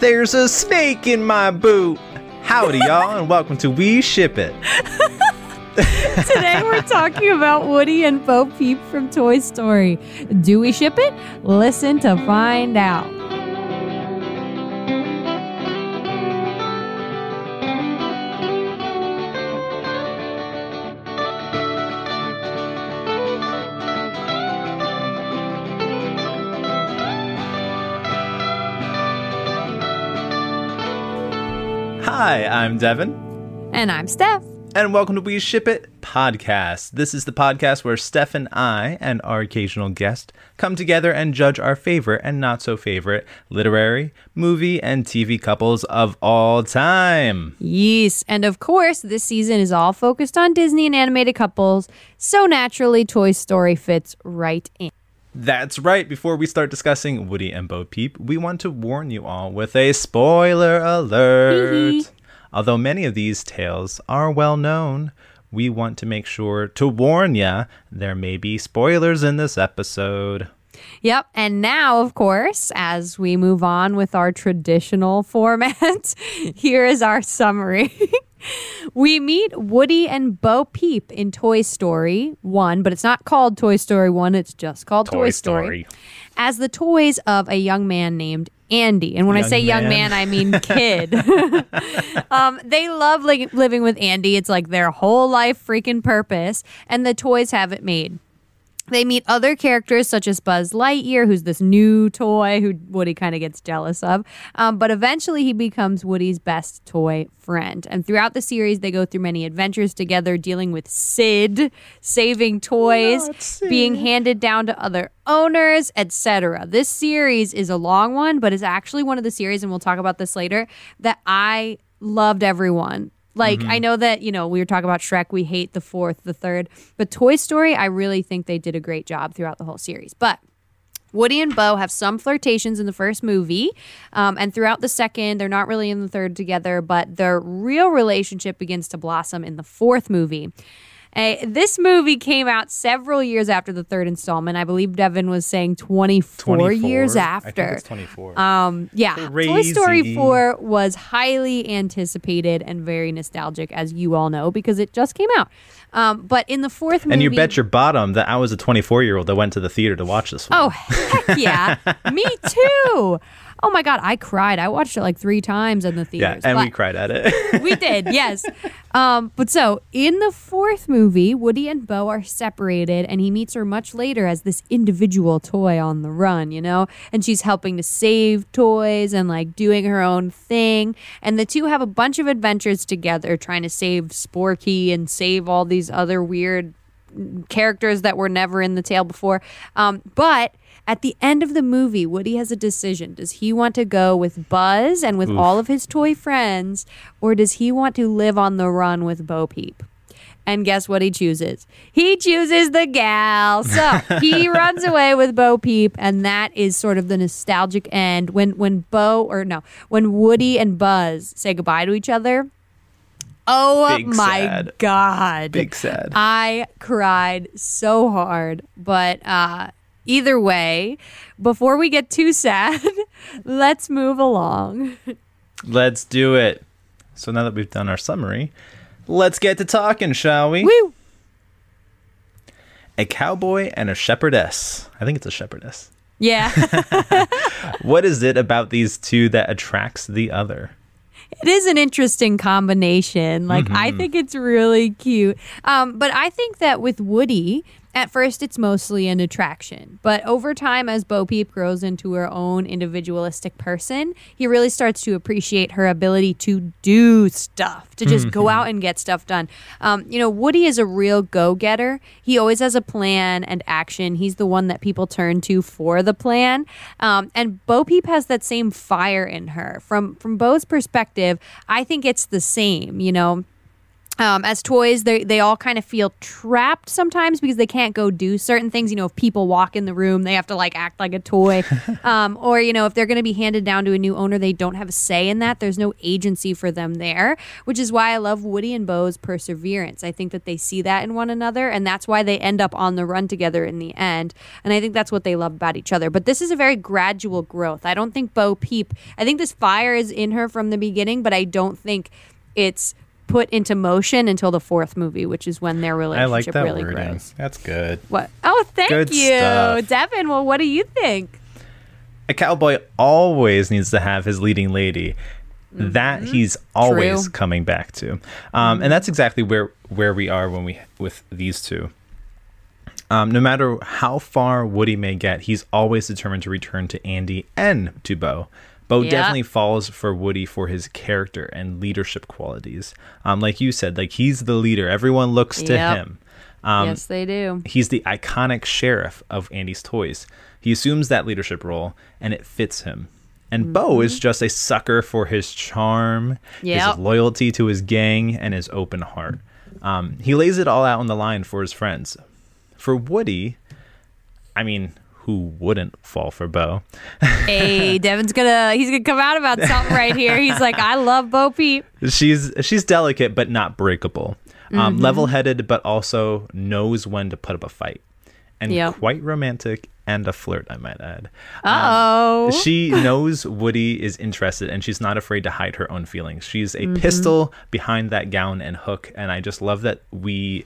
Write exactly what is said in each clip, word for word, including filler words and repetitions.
There's a snake in my boot. Howdy, y'all, and welcome to We Ship It. Today we're talking about Woody and Bo Peep from Toy Story. Do we ship it? Listen to find out. Hi, I'm Devin. And I'm Steph. And welcome to We Ship It Podcast. This is the podcast where Steph and I and our occasional guest come together and judge our favorite and not so favorite literary, movie, and T V couples of all time. Yes, and of course, this season is all focused on Disney and animated couples, so naturally Toy Story fits right in. That's right. Before we start discussing Woody and Bo Peep, we want to warn you all with a spoiler alert. Although many of these tales are well known, we want to make sure to warn ya, there may be spoilers in this episode. Yep, and now, of course, as we move on with our traditional format, here is our summary. We meet Woody and Bo Peep in Toy Story one, but it's not called Toy Story one, it's just called Toy, Toy Story. Story, as the toys of a young man named Andy. And when young I say man. young man, I mean kid. um, they love li- living with Andy. It's like their whole life freaking purpose. And the toys have it made. They meet other characters such as Buzz Lightyear, who's this new toy who Woody kind of gets jealous of. Um, but eventually he becomes Woody's best toy friend. And throughout the series, they go through many adventures together, dealing with Sid, saving toys, Sid. being handed down to other owners, et cetera. This series is a long one, but it's actually one of the series, and we'll talk about this later, that I loved everyone. Like, mm-hmm. I know that, you know, we were talking about Shrek, we hate the fourth, the third, but Toy Story, I really think they did a great job throughout the whole series. But Woody and Bo have some flirtations in the first movie, um, and throughout the second, they're not really in the third together, but their real relationship begins to blossom in the fourth movie. Uh, this movie came out several years after the third installment. I believe Devin was saying twenty-four, twenty-four. years after. I think it's twenty-four. Um, yeah. Crazy. Toy Story four was highly anticipated and very nostalgic, as you all know, because it just came out. Um, but in the fourth movie... And you bet your bottom that I was a twenty-four-year-old that went to the theater to watch this one. Oh, heck yeah. Me too. Oh, my God. I cried. I watched it like three times in the theaters. Yeah, and we cried at it. We did, yes. Um, but so in the fourth movie, Woody and Bo are separated, and he meets her much later as this individual toy on the run, you know? And she's helping to save toys and like doing her own thing. And the two have a bunch of adventures together trying to save Sporky and save all these other weird characters that were never in the tale before. Um, but... At the end of the movie, Woody has a decision. Does he want to go with Buzz and with Oof. all of his toy friends, or does he want to live on the run with Bo Peep? And guess what he chooses? He chooses the gal. So he runs away with Bo Peep, and that is sort of the nostalgic end. When when Bo or no, when Woody and Buzz say goodbye to each other. Oh, Big my sad. God. Big sad. I cried so hard, but uh either way, before we get too sad, let's move along. Let's do it. So now that we've done our summary, let's get to talking, shall we? Woo! A cowboy and a shepherdess. I think it's a shepherdess. Yeah. What is it about these two that attracts the other? It is an interesting combination. Like, mm-hmm. I think it's really cute. Um, but I think that with Woody, at first it's mostly an attraction. But over time, as Bo Peep grows into her own individualistic person, he really starts to appreciate her ability to do stuff, to just mm-hmm. go out and get stuff done. Um, you know, Woody is a real go-getter. He always has a plan and action. He's the one that people turn to for the plan. Um, and Bo Peep has that same fire in her. From, from Bo's perspective, I think it's the same, you know. Um, as toys, they they all kind of feel trapped sometimes because they can't go do certain things. You know, if people walk in the room, they have to like act like a toy. Um, or, you know, if they're going to be handed down to a new owner, they don't have a say in that. There's no agency for them there, which is why I love Woody and Bo's perseverance. I think that they see that in one another, and that's why they end up on the run together in the end. And I think that's what they love about each other. But this is a very gradual growth. I don't think Bo Peep, I think this fire is in her from the beginning, but I don't think it's put into motion until the fourth movie, which is when their relationship I like that really wording. Grows. That's good. What? Oh, thank good you, stuff. Devin. Well, what do you think? A cowboy always needs to have his leading lady. Mm-hmm. That he's always True. Coming back to, um, mm-hmm. and that's exactly where where we are when we with these two. Um, no matter how far Woody may get, he's always determined to return to Andy and to Bo. Bo yeah. definitely falls for Woody for his character and leadership qualities. Um, like you said, like he's the leader. Everyone looks to yep. him. Um, yes, they do. He's the iconic sheriff of Andy's toys. He assumes that leadership role, and it fits him. And mm-hmm. Bo is just a sucker for his charm, yep. his loyalty to his gang, and his open heart. Um, he lays it all out on the line for his friends. For Woody, I mean... who wouldn't fall for Bo? Hey, Devin's gonna he's gonna come out about something right here. He's like, I love Bo Peep. She's she's delicate but not breakable, mm-hmm. um, level-headed but also knows when to put up a fight, and yep. quite romantic and a flirt, I might add. Oh, um, she knows Woody is interested, and she's not afraid to hide her own feelings. She's a mm-hmm. pistol behind that gown and hook, and I just love that we.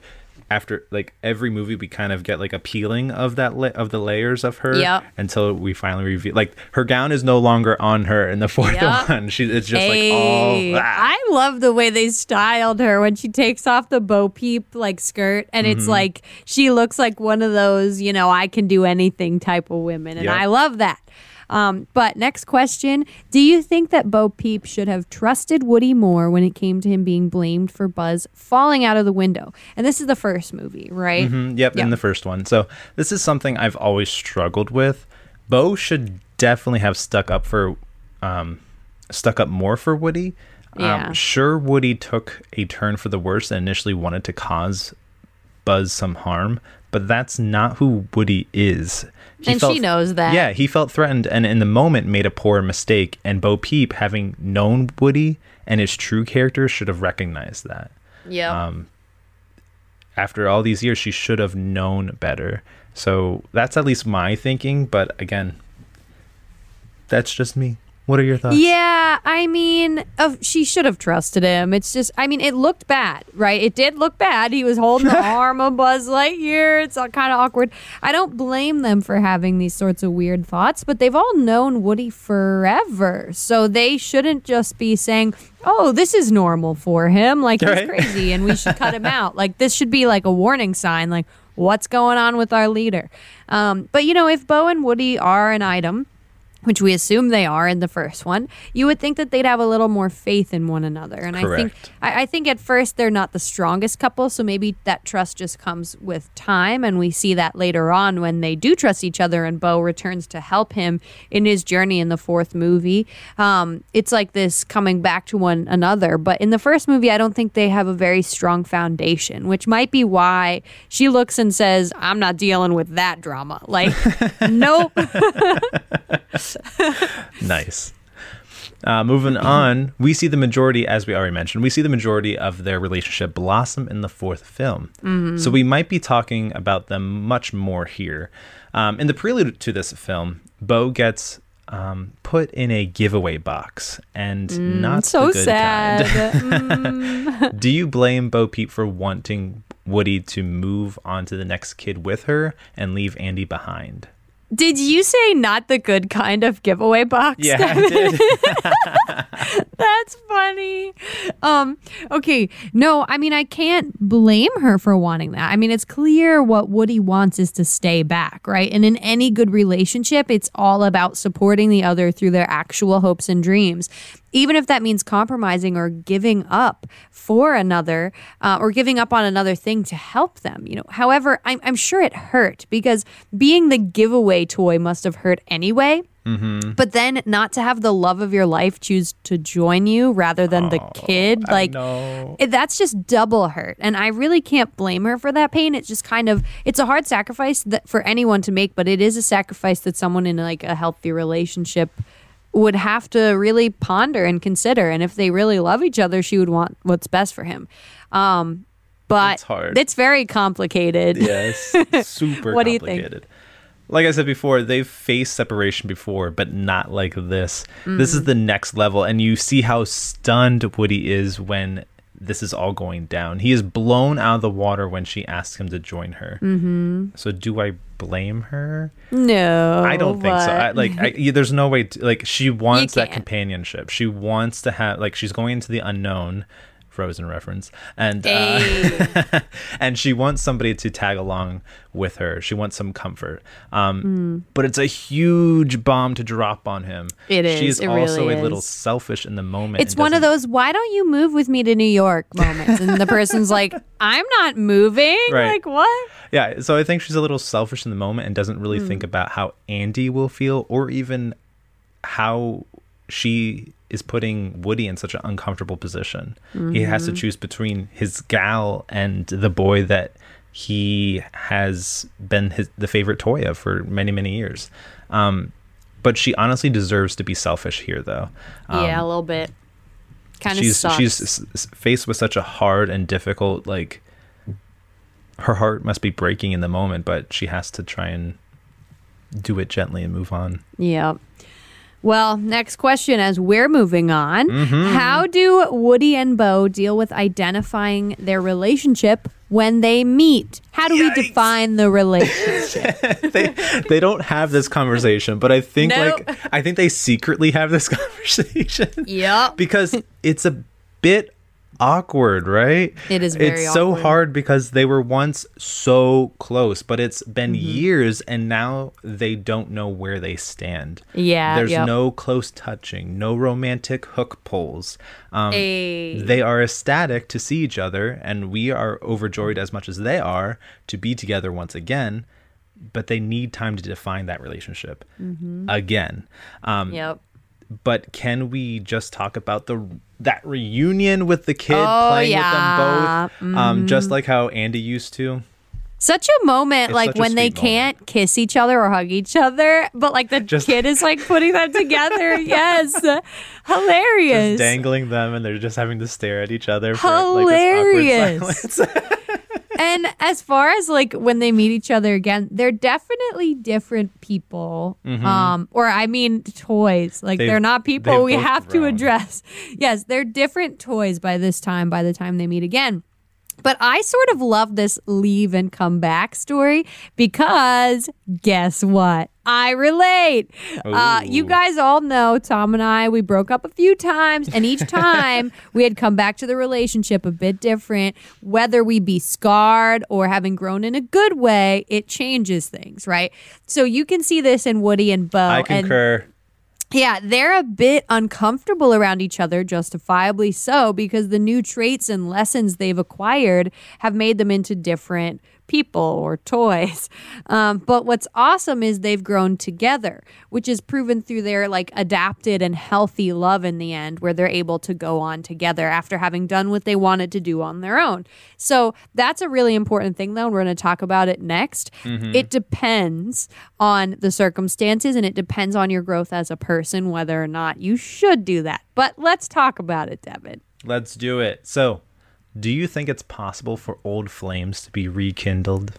After like every movie, we kind of get like a peeling of that la- of the layers of her yep. until we finally reveal. Like her gown is no longer on her in the fourth yep. one. She it's just hey. Like all. Ah. I love the way they styled her when she takes off the Bo Peep like skirt, and mm-hmm. it's like she looks like one of those, you know, I can do anything type of women, and yep. I love that. Um, but next question, do you think that Bo Peep should have trusted Woody more when it came to him being blamed for Buzz falling out of the window? And this is the first movie, right? Mm-hmm, yep, yep, in the first one. So this is something I've always struggled with. Bo should definitely have stuck up for, um, stuck up more for Woody. Yeah. Um, sure, Woody took a turn for the worse and initially wanted to cause Buzz some harm, but that's not who Woody is. He and felt, she knows that. Yeah, he felt threatened and in the moment made a poor mistake. And Bo Peep, having known Woody and his true character, should have recognized that. Yeah. Um, after all these years, she should have known better. So that's at least my thinking. But again, that's just me. What are your thoughts? Yeah, I mean, uh, she should have trusted him. It's just, I mean, it looked bad, right? It did look bad. He was holding the arm of Buzz Lightyear. It's kind of awkward. I don't blame them for having these sorts of weird thoughts, but they've all known Woody forever. So they shouldn't just be saying, oh, this is normal for him. Like, he's right. crazy and we should cut him out. Like, this should be like a warning sign. Like, what's going on with our leader? Um, but, you know, if Bo and Woody are an item, which we assume they are in the first one, you would think that they'd have a little more faith in one another. And Correct. I think I, I think at first they're not the strongest couple, so maybe that trust just comes with time, and we see that later on when they do trust each other and Bo returns to help him in his journey in the fourth movie. Um, it's like this coming back to one another. But in the first movie, I don't think they have a very strong foundation, which might be why she looks and says, I'm not dealing with that drama. Like, nope. Nice. Uh, moving on, we see the majority, as we already mentioned, we see the majority of their relationship blossom in the fourth film. Mm-hmm. So we might be talking about them much more here. Um, in the prelude to this film, Bo gets um, put in a giveaway box, and mm, not so the good sad. Kind. Do you blame Bo Peep for wanting Woody to move on to the next kid with her and leave Andy behind? Did you say not the good kind of giveaway box? Yeah, I did. That's funny. Um, okay. No, I mean, I can't blame her for wanting that. I mean, it's clear what Woody wants is to stay back, right? And in any good relationship, it's all about supporting the other through their actual hopes and dreams. Even if that means compromising or giving up for another uh, or giving up on another thing to help them, you know. However, I'm, I'm sure it hurt because being the giveaway toy toy must have hurt anyway. Mm-hmm. But then not to have the love of your life choose to join you rather than oh, the kid. Like, it, that's just double hurt. And I really can't blame her for that pain. It's just kind of, it's a hard sacrifice that for anyone to make, but it is a sacrifice that someone in like a healthy relationship would have to really ponder and consider. And if they really love each other, she would want what's best for him. Um, but it's, hard. It's very complicated. Yes, yeah, super what complicated. What do you think? Like I said before, they've faced separation before, but not like this. Mm. This is the next level. And you see how stunned Woody is when this is all going down. He is blown out of the water when she asks him to join her. Mm-hmm. So do I blame her? No. I don't but... think so. I, like, I, there's no way. To, like, she wants that companionship. She wants to have, like, she's going into the unknown. Frozen reference, and uh, and she wants somebody to tag along with her. She wants some comfort, um, mm. but it's a huge bomb to drop on him. It is. She's it also really a is. little selfish in the moment. It's one of those "Why don't you move with me to New York" moments, and the person's like, "I'm not moving." Right. Like what? Yeah. So I think she's a little selfish in the moment and doesn't really mm. think about how Andy will feel, or even how she is putting Woody in such an uncomfortable position. Mm-hmm. He has to choose between his gal and the boy that he has been his, the favorite toy of for many, many years. Um, but she honestly deserves to be selfish here, though. Um, yeah, a little bit. Kind of sucks. She's faced with such a hard and difficult, like, her heart must be breaking in the moment, but she has to try and do it gently and move on. Yeah. Well, next question as we're moving on. Mm-hmm. How do Woody and Bo deal with identifying their relationship when they meet? How do Yikes. we define the relationship? they, they don't have this conversation, but I think nope. like I think they secretly have this conversation. Yeah. Because it's a bit awkward, right? It is very awkward. It's so awkward. hard because they were once so close, but it's been mm-hmm. years and now they don't know where they stand. Yeah. There's yep. no close touching, no romantic hook pulls. Um, hey. They are ecstatic to see each other and we are overjoyed as much as they are to be together once again, but they need time to define that relationship mm-hmm. again. Um, yep. But can we just talk about the that reunion with the kid oh, playing yeah. with them both? Mm-hmm. Um, just like how Andy used to. Such a moment, it's like when they moment. can't kiss each other or hug each other, but like the just, kid is like putting them together. Yes. Hilarious. Just dangling them and they're just having to stare at each other. For, Hilarious. Like, and as far as like when they meet each other again, they're definitely different people. Mm-hmm. Um, or I mean toys. Like they've, they're not people we have grown. to address. Yes, they're different toys by this time, by the time they meet again. But I sort of love this leave and come back story because guess what? I relate. Uh, you guys all know Tom and I, we broke up a few times. And each time we had come back to the relationship a bit different. Whether we be scarred or having grown in a good way, it changes things, right? So you can see this in Woody and Bo. I concur. And yeah, they're a bit uncomfortable around each other, justifiably so, because the new traits and lessons they've acquired have made them into different people or toys. Um, but what's awesome is they've grown together, which is proven through their like adapted and healthy love in the end, where they're able to go on together after having done what they wanted to do on their own. So that's a really important thing, though, and we're going to talk about it next. Mm-hmm. It depends on the circumstances and it depends on your growth as a person, whether or not you should do that. But let's talk about it, Devin. Let's do it. So do you think it's possible for old flames to be rekindled?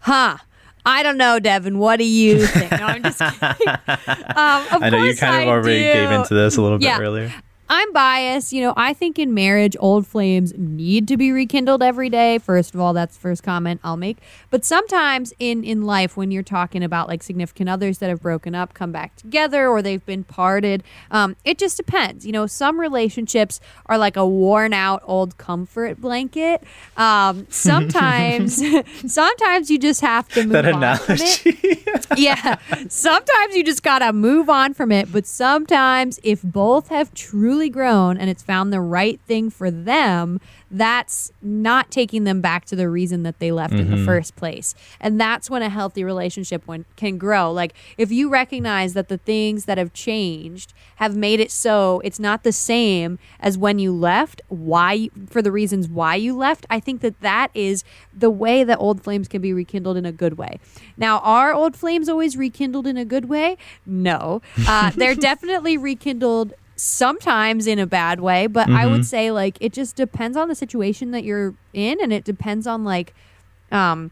Huh. I don't know, Devin. What do you think? No, I'm just kidding. Um, of I know course you kind I of already do. gave into this a little yeah. bit earlier. I'm biased. You know, I think in marriage, old flames need to be rekindled every day. First of all, that's the first comment I'll make. But sometimes in, in life, when you're talking about like significant others that have broken up, come back together, or they've been parted, um, it just depends. You know, some relationships are like a worn out old comfort blanket. Um, sometimes, sometimes you just have to move that analogy. on from it. Yeah. Sometimes you just got to move on from it. But sometimes if both have truly truly grown and it's found the right thing for them, that's not taking them back to the reason that they left mm-hmm. in the first place. And that's when a healthy relationship can grow. Like, if you recognize that the things that have changed have made it so it's not the same as when you left, why, for the reasons why you left, I think that that is the way that old flames can be rekindled in a good way. Now, are old flames always rekindled in a good way? No. Uh, they're definitely rekindled sometimes in a bad way, but mm-hmm. I would say, like, it just depends on the situation that you're in, and it depends on, like, um,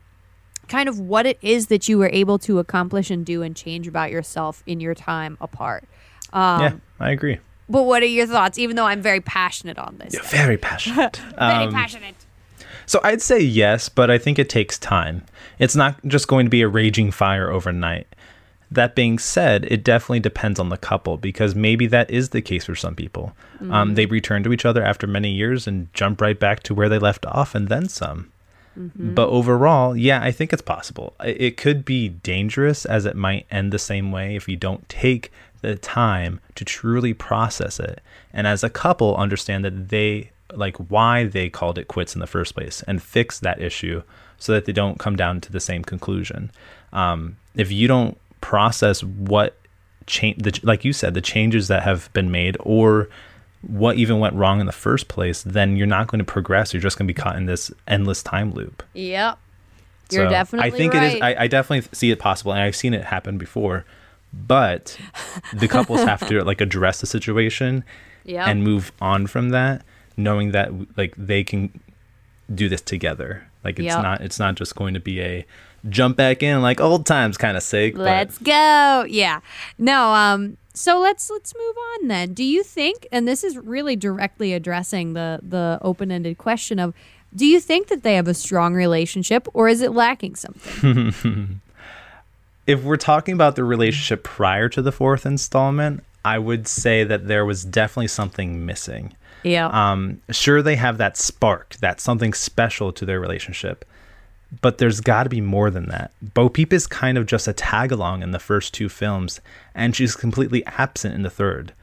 kind of what it is that you were able to accomplish and do and change about yourself in your time apart. Um, yeah, I agree. But what are your thoughts, even though I'm very passionate on this? You're thing. very passionate. very um, passionate. So I'd say yes, but I think it takes time. It's not just going to be a raging fire overnight. That being said, it definitely depends on the couple, because maybe that is the case for some people. Mm-hmm. Um, they return to each other after many years and jump right back to where they left off and then some. Mm-hmm. But overall, yeah, I think it's possible. It could be dangerous, as it might end the same way if you don't take the time to truly process it. And as a couple, understand that they... like why they called it quits in the first place and fix that issue so that they don't come down to the same conclusion. Um, if you don't process what change, like you said, the changes that have been made or what even went wrong in the first place, then you're not going to progress. You're just going to be caught in this endless time loop. Yep. You're so definitely right. I think right. it is. I, I definitely see it possible, and I've seen it happen before, but the couples have to like address the situation yep. and move on from that, knowing that like they can do this together. Like it's yep. not it's not just going to be a jump back in like old times kind of sake. Let's but. go. Yeah. No, um so let's let's move on then. Do you think, and this is really directly addressing the the open-ended question of, do you think that they have a strong relationship, or is it lacking something? If we're talking about the relationship prior to the fourth installment, I would say that there was definitely something missing. Yeah. Um, sure, they have that spark, that something special to their relationship, but there's got to be more than that. Bo Peep is kind of just a tag along in the first two films, and she's completely absent in the third.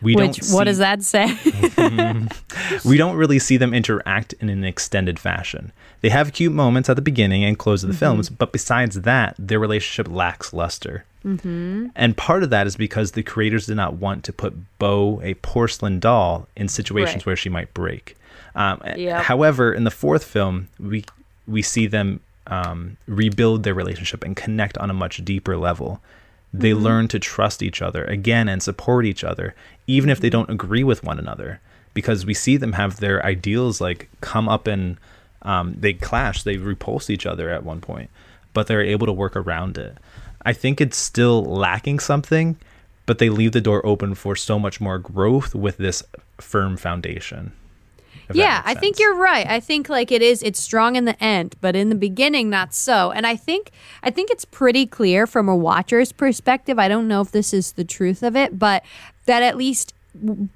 We Which, don't. See, what does that say? We don't really see them interact in an extended fashion. They have cute moments at the beginning and close of the mm-hmm. films, but besides that, their relationship lacks luster. Mm-hmm. And part of that is because the creators did not want to put Bo, a porcelain doll, in situations right. where she might break. Um, yep. However, in the fourth film, we we see them um, rebuild their relationship and connect on a much deeper level. They mm-hmm. learn to trust each other again and support each other, even if mm-hmm. they don't agree with one another, because we see them have their ideals like come up and um, they clash, they repulse each other at one point, but they're able to work around it. I think it's still lacking something, but they leave the door open for so much more growth with this firm foundation. Yeah, I think you're right. I think like it is, it's strong in the end, but in the beginning, not so. And I think, I think it's pretty clear from a watcher's perspective. I don't know if this is the truth of it, but that at least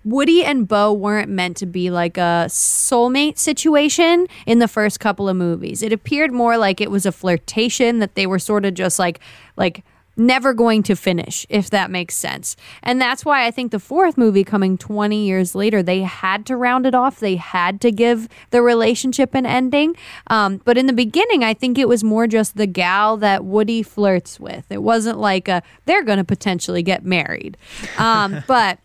Woody and Bo weren't meant to be like a soulmate situation in the first couple of movies. It appeared more like it was a flirtation that they were sort of just like, like never going to finish, if that makes sense. And that's why I think the fourth movie coming twenty years later, they had to round it off. They had to give the relationship an ending. Um, but in the beginning, I think it was more just the gal that Woody flirts with. It wasn't like a, they're going to potentially get married. Um, but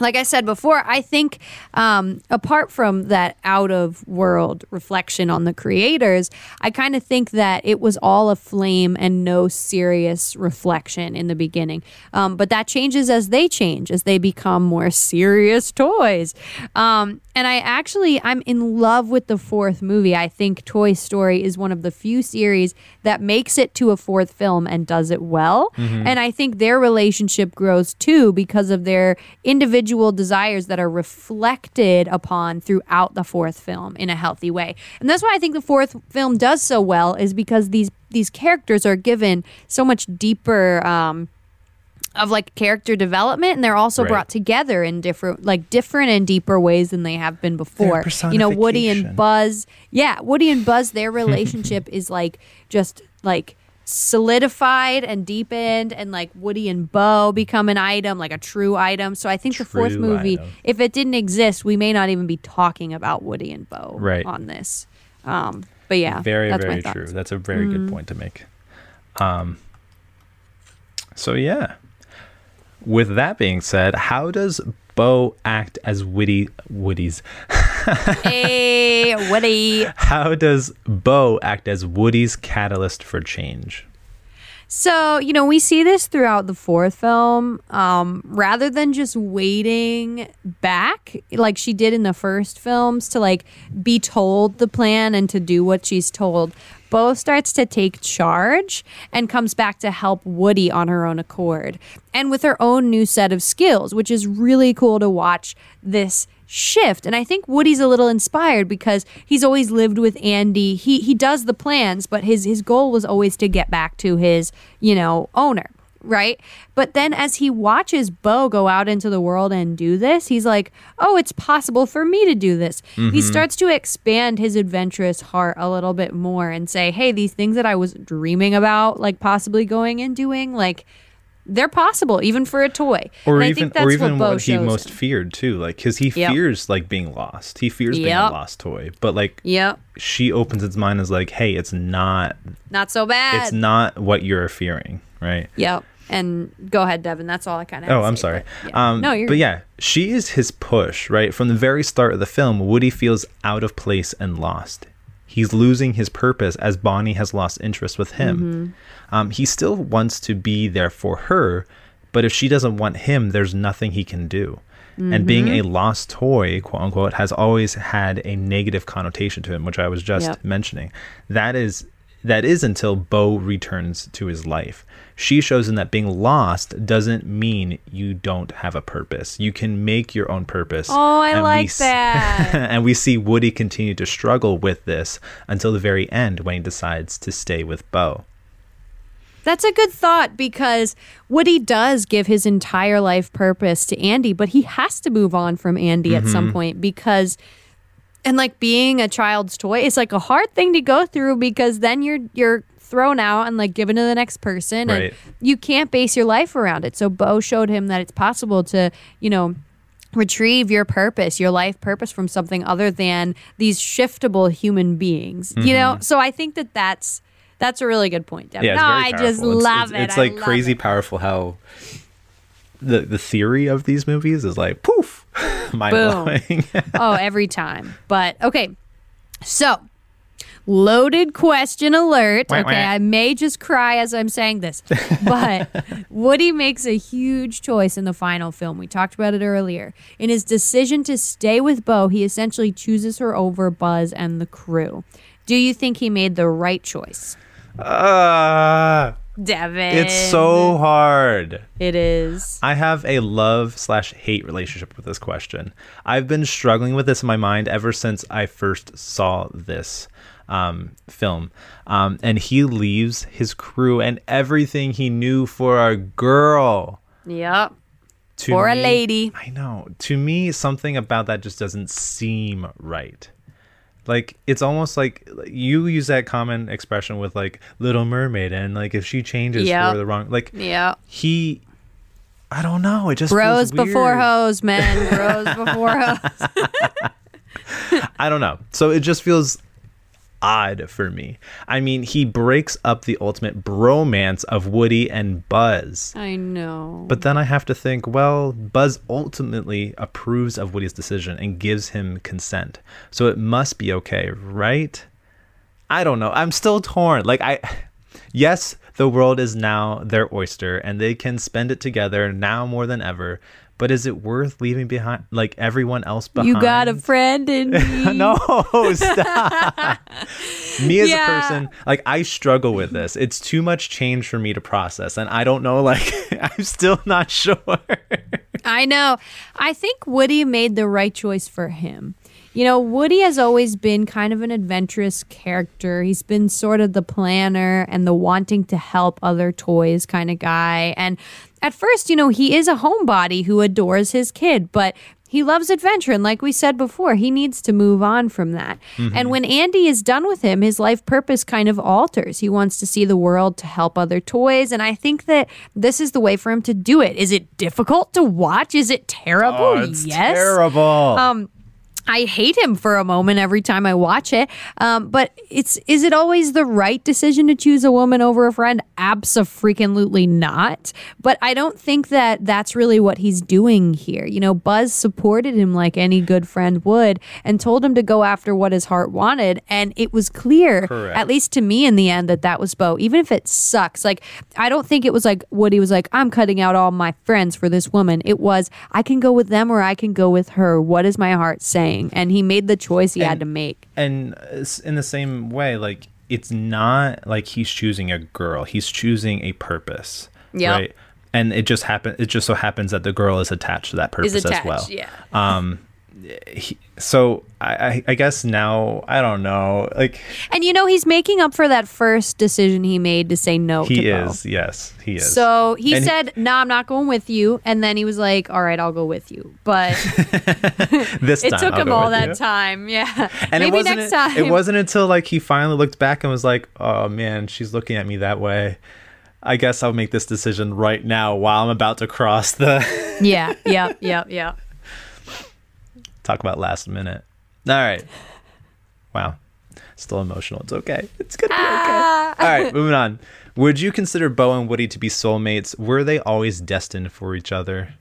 like I said before, I think um, apart from that out-of-world reflection on the creators, I kind of think that it was all a flame and no serious reflection in the beginning. Um, but that changes as they change, as they become more serious toys. Um, and I actually, I'm in love with the fourth movie. I think Toy Story is one of the few series that makes it to a fourth film and does it well. Mm-hmm. And I think their relationship grows too because of their individual desires that are reflected upon throughout the fourth film in a healthy way. And that's why I think the fourth film does so well, is because these these characters are given so much deeper um of like character development, and they're also right. brought together in different like different and deeper ways than they have been before. You know, Woody and Buzz, yeah, Woody and Buzz, their relationship is like just like solidified and deepened, and like Woody and Bo become an item, like a true item. So I think true the fourth movie, item. If it didn't exist, we may not even be talking about Woody and Bo right. on this. Um, but yeah, very, that's very true. That's a very mm-hmm. good point to make. Um, so yeah, with that being said, how does Bo act as Woody? Woody's. Hey, Woody. How does Bo act as Woody's catalyst for change? So, you know, we see this throughout the fourth film. Um, rather than just waiting back like she did in the first films to like be told the plan and to do what she's told, Bo starts to take charge and comes back to help Woody on her own accord and with her own new set of skills, which is really cool to watch this shift. And I think Woody's a little inspired because he's always lived with Andy. He he does the plans, but his his goal was always to get back to his, you know, owner, right? But then as he watches Bo go out into the world and do this, he's like, oh, it's possible for me to do this. Mm-hmm. He starts to expand his adventurous heart a little bit more and say, hey, these things that I was dreaming about, like possibly going and doing, like they're possible even for a toy. Or and even, I think that's or even what, what he most him. feared too. Like, cause he yep. fears like being lost. He fears yep. being a lost toy, but like yep. she opens its mind as like, hey, it's not, not so bad. It's not what you're fearing. Right. Yep. And go ahead, Devin. That's all I kind of. Oh, I'm say, sorry. But yeah. Um, no, you're. But yeah, she is his push, right? From the very start of the film, Woody feels out of place and lost. He's losing his purpose as Bonnie has lost interest with him. Mm-hmm. Um, he still wants to be there for her, but if she doesn't want him, there's nothing he can do. Mm-hmm. And being a lost toy, quote unquote, has always had a negative connotation to him, which I was just yep. mentioning. That is. That is until Bo returns to his life. She shows him that being lost doesn't mean you don't have a purpose. You can make your own purpose. Oh, I and like that. See, and we see Woody continue to struggle with this until the very end when he decides to stay with Bo. That's a good thought, because Woody does give his entire life purpose to Andy, but he has to move on from Andy mm-hmm. at some point because... And like being a child's toy, it's like a hard thing to go through because then you're you're thrown out and like given to the next person, right. and you can't base your life around it. So Bo showed him that it's possible to, you know, retrieve your purpose, your life purpose from something other than these shiftable human beings. Mm-hmm. You know, so I think that that's that's a really good point, Deb. Yeah, no, I just love it. It's like crazy powerful how the the theory of these movies is like poof. Mind-blowing. Oh, every time. But okay, so loaded question alert. Okay, I may just cry as I'm saying this, but Woody makes a huge choice in the final film. We talked about it earlier. In his decision to stay with Bo, he essentially chooses her over Buzz and the crew. Do you think he made the right choice? Uh... Devin. It's so hard. It is. I have a love slash hate relationship with this question. I've been struggling with this in my mind ever since I first saw this um, film. Um, and he leaves his crew and everything he knew for a girl. Yep. To for me, a lady. I know. To me, something about that just doesn't seem right. Like, it's almost like you use that common expression with like Little Mermaid and like if she changes yep. for the wrong, like yeah, he, I don't know. It just bros feels before weird. Hoes, man. Bros before hoes. I don't know. So it just feels odd for me. I mean, he breaks up the ultimate bromance of Woody and Buzz. I know. But then I have to think, well, Buzz ultimately approves of Woody's decision and gives him consent. So it must be okay, right? I don't know. I'm still torn. Like I yes, the world is now their oyster and they can spend it together now more than ever. But is it worth leaving behind, like, everyone else behind? You got a friend in me. No, stop. Me as yeah. a person, like, I struggle with this. It's too much change for me to process. And I don't know, like, I'm still not sure. I know. I think Woody made the right choice for him. You know, Woody has always been kind of an adventurous character. He's been sort of the planner and the wanting to help other toys kind of guy. And at first, you know, he is a homebody who adores his kid, but he loves adventure, and like we said before, he needs to move on from that. Mm-hmm. And when Andy is done with him, his life purpose kind of alters. He wants to see the world, to help other toys, and I think that this is the way for him to do it. Is it difficult to watch? Is it terrible? Oh, it's yes. terrible. Um, I hate him for a moment every time I watch it, um, but it's is it always the right decision to choose a woman over a friend? Abso-freaking-lutely not. But I don't think that that's really what he's doing here. You know, Buzz supported him like any good friend would and told him to go after what his heart wanted, and it was clear, Correct. At least to me in the end, that that was Bo, even if it sucks. Like, I don't think it was like Woody was like, I'm cutting out all my friends for this woman. It was, I can go with them or I can go with her. What is my heart saying? And he made the choice he and, had to make. And in the same way, like, it's not like he's choosing a girl. He's choosing a purpose. Yeah. Right? And it just happen, It just so happens that the girl is attached to that purpose is attached, as well. Yeah. Um, he, so I, I guess now, I don't know. Like, and, you know, he's making up for that first decision he made to say no to Bo. He is. Yes, he is. So he and said, he, no, I'm not going with you. And then he was like, all right, I'll go with you. But this it time, took I'll him all that you. time. Yeah. And Maybe it wasn't, next time. It wasn't until like he finally looked back and was like, oh, man, she's looking at me that way. I guess I'll make this decision right now while I'm about to cross the. yeah, yeah, yeah, yeah. Talk about last minute. All right. Wow. Still emotional. It's okay. It's going to be ah. okay. All right. Moving on. Would you consider Bo and Woody to be soulmates? Were they always destined for each other?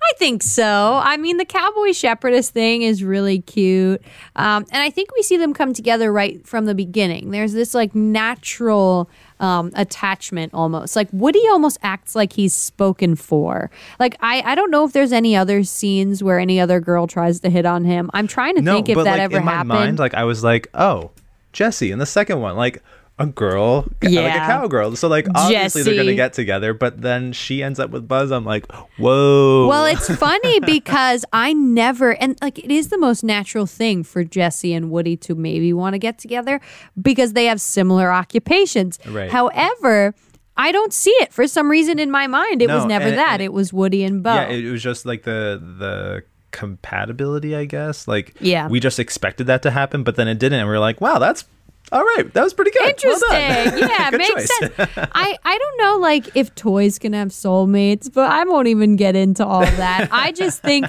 I think so. I mean, the cowboy shepherdess thing is really cute. Um, and I think we see them come together right from the beginning. There's this like natural um, attachment almost. Like Woody almost acts like he's spoken for. Like, I, I don't know if there's any other scenes where any other girl tries to hit on him. I'm trying to no, think if that like, ever happened. No, but like in my mind, like I was like, oh, Jessie in the second one, like a girl, yeah. like a cowgirl. So, like, obviously Jessie. They're going to get together, but then she ends up with Buzz. I'm like, whoa. Well, it's funny because I never, and, like, it is the most natural thing for Jessie and Woody to maybe want to get together because they have similar occupations. Right. However, I don't see it. For some reason in my mind, it no, was never and, that. And it, it was Woody and Bo. Yeah, it was just, like, the the... compatibility, I guess. Like, yeah. we just expected that to happen, but then it didn't. And we were like, wow, that's all right. That was pretty good. Interesting. Well yeah, good makes choice. sense. I, I don't know, like, if toys can have soulmates, but I won't even get into all that. I just think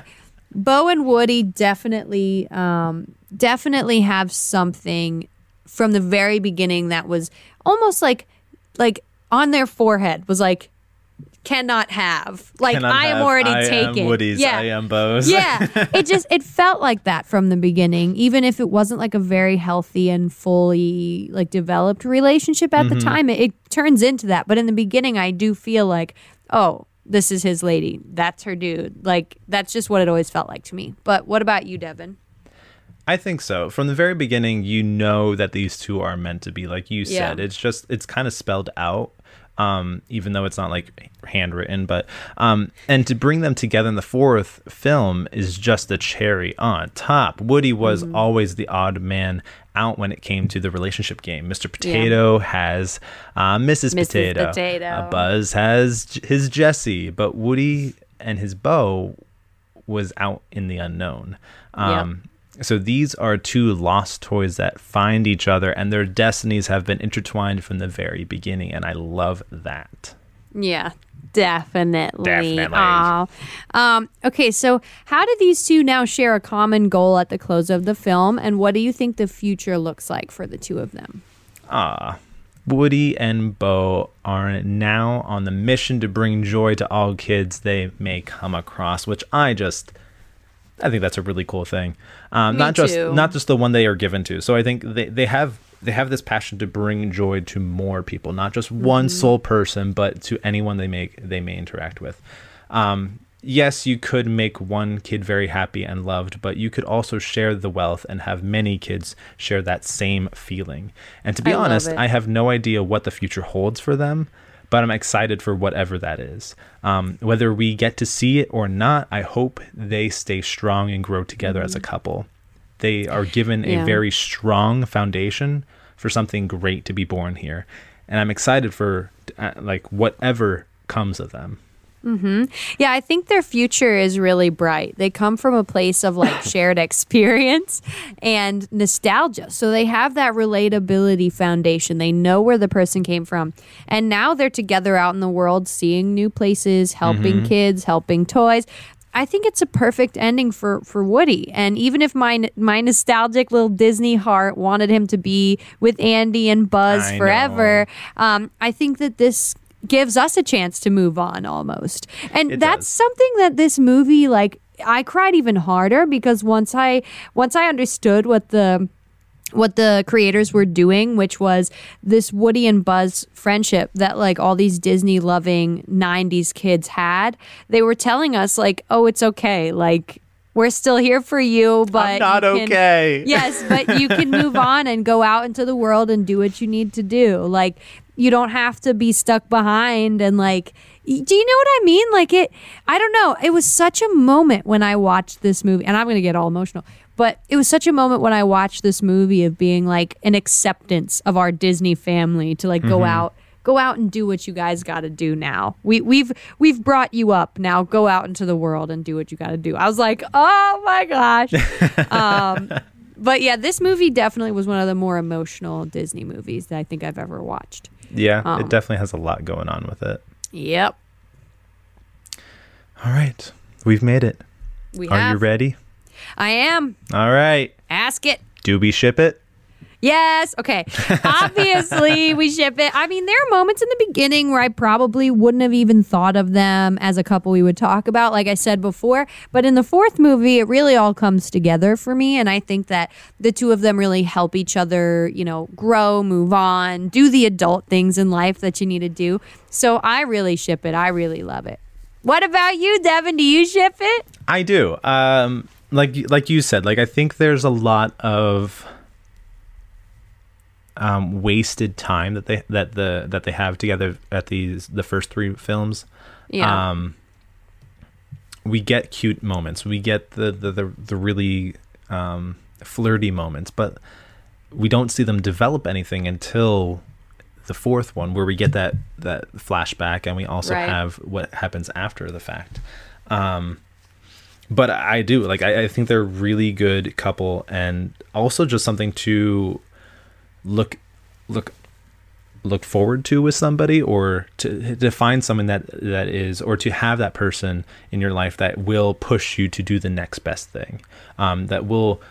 Bo and Woody definitely, um, definitely have something from the very beginning that was almost like, like on their forehead was like, cannot have like cannot I am have, already I taken am Woody's, yeah I am Bo's yeah it just it felt like that from the beginning, even if it wasn't like a very healthy and fully like developed relationship at mm-hmm. the time. It, it turns into that, but in the beginning I do feel like, oh, this is his lady, that's her dude. Like, that's just what it always felt like to me. But what about you, Devin? I think so. From the very beginning, you know that these two are meant to be, like you yeah. said. It's just it's kind of spelled out. Um, even though it's not like handwritten, but um, and to bring them together in the fourth film is just the cherry on top. Woody was mm-hmm. always the odd man out when it came to the relationship game. Mister Potato yeah. has uh, Missus Potato. Potato. Uh, Buzz has j- his Jessie, but Woody and his Bo was out in the unknown. Um, yep. So these are two lost toys that find each other, and their destinies have been intertwined from the very beginning, and I love that. Yeah, definitely. Definitely. Aww. Um, okay, so how do these two now share a common goal at the close of the film, and what do you think the future looks like for the two of them? Ah. Uh. Woody and Bo are now on the mission to bring joy to all kids they may come across, which I just... I think that's a really cool thing. Um, not just too. not just the one they are given to. So I think they, they have they have this passion to bring joy to more people, not just mm-hmm. one sole person, but to anyone they make they may interact with. Um, yes, you could make one kid very happy and loved, but you could also share the wealth and have many kids share that same feeling. And to be I honest, I have no idea what the future holds for them. But I'm excited for whatever that is. Um, whether we get to see it or not, I hope they stay strong and grow together mm-hmm. as a couple. They are given yeah. a very strong foundation for something great to be born here. And I'm excited for uh, like whatever comes of them. Mm-hmm. Yeah, I think their future is really bright. They come from a place of like shared experience and nostalgia. So they have that relatability foundation. They know where the person came from. And now they're together out in the world, seeing new places, helping mm-hmm. kids, helping toys. I think it's a perfect ending for, for Woody. And even if my my nostalgic little Disney heart wanted him to be with Andy and Buzz I forever, um, I think that this gives us a chance to move on almost. And it that's does. something that this movie, like, I cried even harder because once I once I understood what the what the creators were doing, which was this Woody and Buzz friendship that like all these Disney loving nineties kids had, they were telling us like, oh, it's okay. Like, we're still here for you, but I'm not you can, okay. Yes, but you can move on and go out into the world and do what you need to do. Like, you don't have to be stuck behind and like, do you know what I mean? Like it, I don't know. It was such a moment when I watched this movie, and I'm going to get all emotional, but it was such a moment when I watched this movie of being like an acceptance of our Disney family to like mm-hmm. go out, go out and do what you guys got to do now. We, we've we've brought you up. Now go out into the world and do what you got to do. I was like, oh my gosh. um, but yeah, this movie definitely was one of the more emotional Disney movies that I think I've ever watched. Yeah, um, it definitely has a lot going on with it. Yep. All right. We've made it. We Are have. you ready? I am. All right. Ask it. Do we ship it? Yes. Okay. Obviously, we ship it. I mean, there are moments in the beginning where I probably wouldn't have even thought of them as a couple we would talk about, like I said before. But in the fourth movie, it really all comes together for me. And I think that the two of them really help each other, you know, grow, move on, do the adult things in life that you need to do. So I really ship it. I really love it. What about you, Devin? Do you ship it? I do. Um, like, like you said, like I think there's a lot of... Um, wasted time that they that the that they have together at these the first three films. Yeah. Um, we get cute moments. We get the the the, the really um, flirty moments, but we don't see them develop anything until the fourth one, where we get that that flashback, and we also right. have what happens after the fact. Um, but I do like I, I think they're a really good couple, and also just something to look look look forward to with somebody, or to, to find someone that that is, or to have that person in your life that will push you to do the next best thing, um that will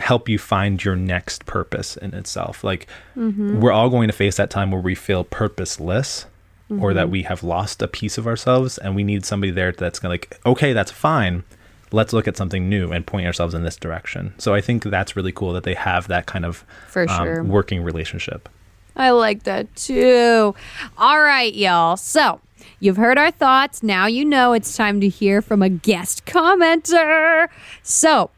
help you find your next purpose in itself. Like mm-hmm. we're all going to face that time where we feel purposeless mm-hmm. or that we have lost a piece of ourselves, and we need somebody there that's gonna like, okay, that's fine, let's look at something new and point ourselves in this direction. So I think that's really cool that they have that kind of For sure. um, working relationship. I like that too. All right, y'all. So you've heard our thoughts. Now you know it's time to hear from a guest commenter. So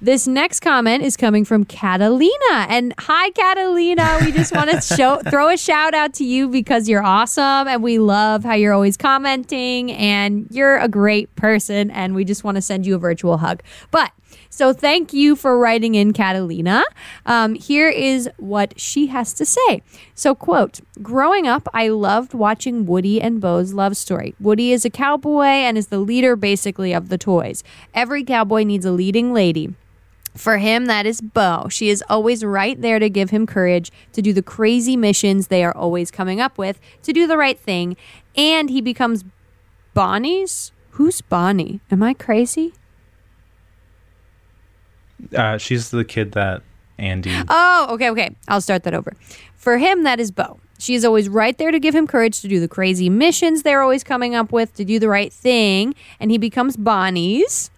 this next comment is coming from Catalina. And hi, Catalina. We just want to show, throw a shout out to you because you're awesome. And we love how you're always commenting. And you're a great person. And we just want to send you a virtual hug. But so thank you for writing in, Catalina. Um, here is what she has to say. So, quote, growing up, I loved watching Woody and Bo's love story. Woody is a cowboy and is the leader, basically, of the toys. Every cowboy needs a leading lady. For him, that is Bo. She is always right there to give him courage, to do the crazy missions they are always coming up with, to do the right thing. And he becomes Bonnie's? Who's Bonnie? Am I crazy? Uh, she's the kid that Andy... Oh, okay, okay. I'll start that over. For him, that is Bo. She is always right there to give him courage to do the crazy missions they're always coming up with, to do the right thing, and he becomes Bonnie's,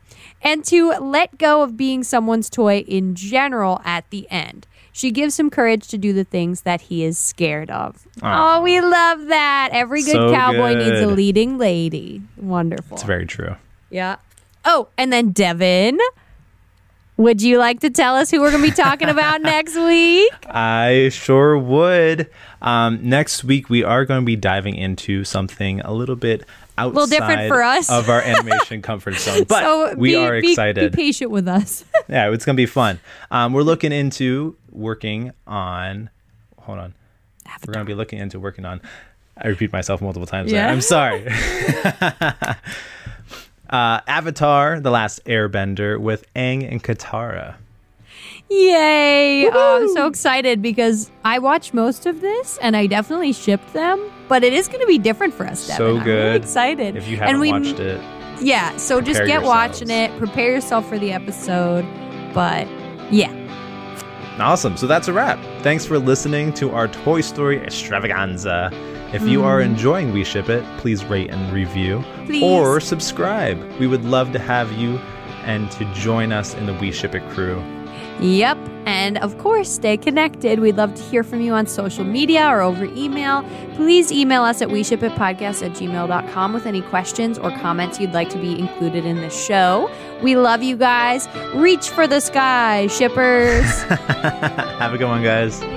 and to let go of being someone's toy in general at the end. She gives him courage to do the things that he is scared of. Aww. Oh, we love that. Every good so cowboy good. needs a leading lady. Wonderful. It's very true. Yeah. Oh, and then Devin... Would you like to tell us who we're going to be talking about next week? I sure would. Um, next week, we are going to be diving into something a little bit outside a little different for us. of our animation comfort zone. But so we be, are excited. Be, be patient with us. Yeah, it's going to be fun. Um, we're looking into working on, hold on. Avatar. We're going to be looking into working on, I repeat myself multiple times. Yeah. There. I'm sorry. uh, Avatar: The Last Airbender with Aang and Katara. Yay! Oh, I'm so excited because I watched most of this and I definitely shipped them, but it is going to be different for us, Devin. So good. I'm really excited. If you haven't and we, watched it, yeah, so just get yourselves. watching it. Prepare yourself for the episode, but yeah. Awesome. So that's a wrap. Thanks for listening to our Toy Story extravaganza. If you are enjoying We Ship It, please rate and review please. or subscribe. We would love to have you and to join us in the We Ship It crew. Yep. And of course, stay connected. We'd love to hear from you on social media or over email. Please email us at we ship it podcast at gmail dot com with any questions or comments you'd like to be included in the show. We love you guys. Reach for the sky, shippers. Have a good one, guys.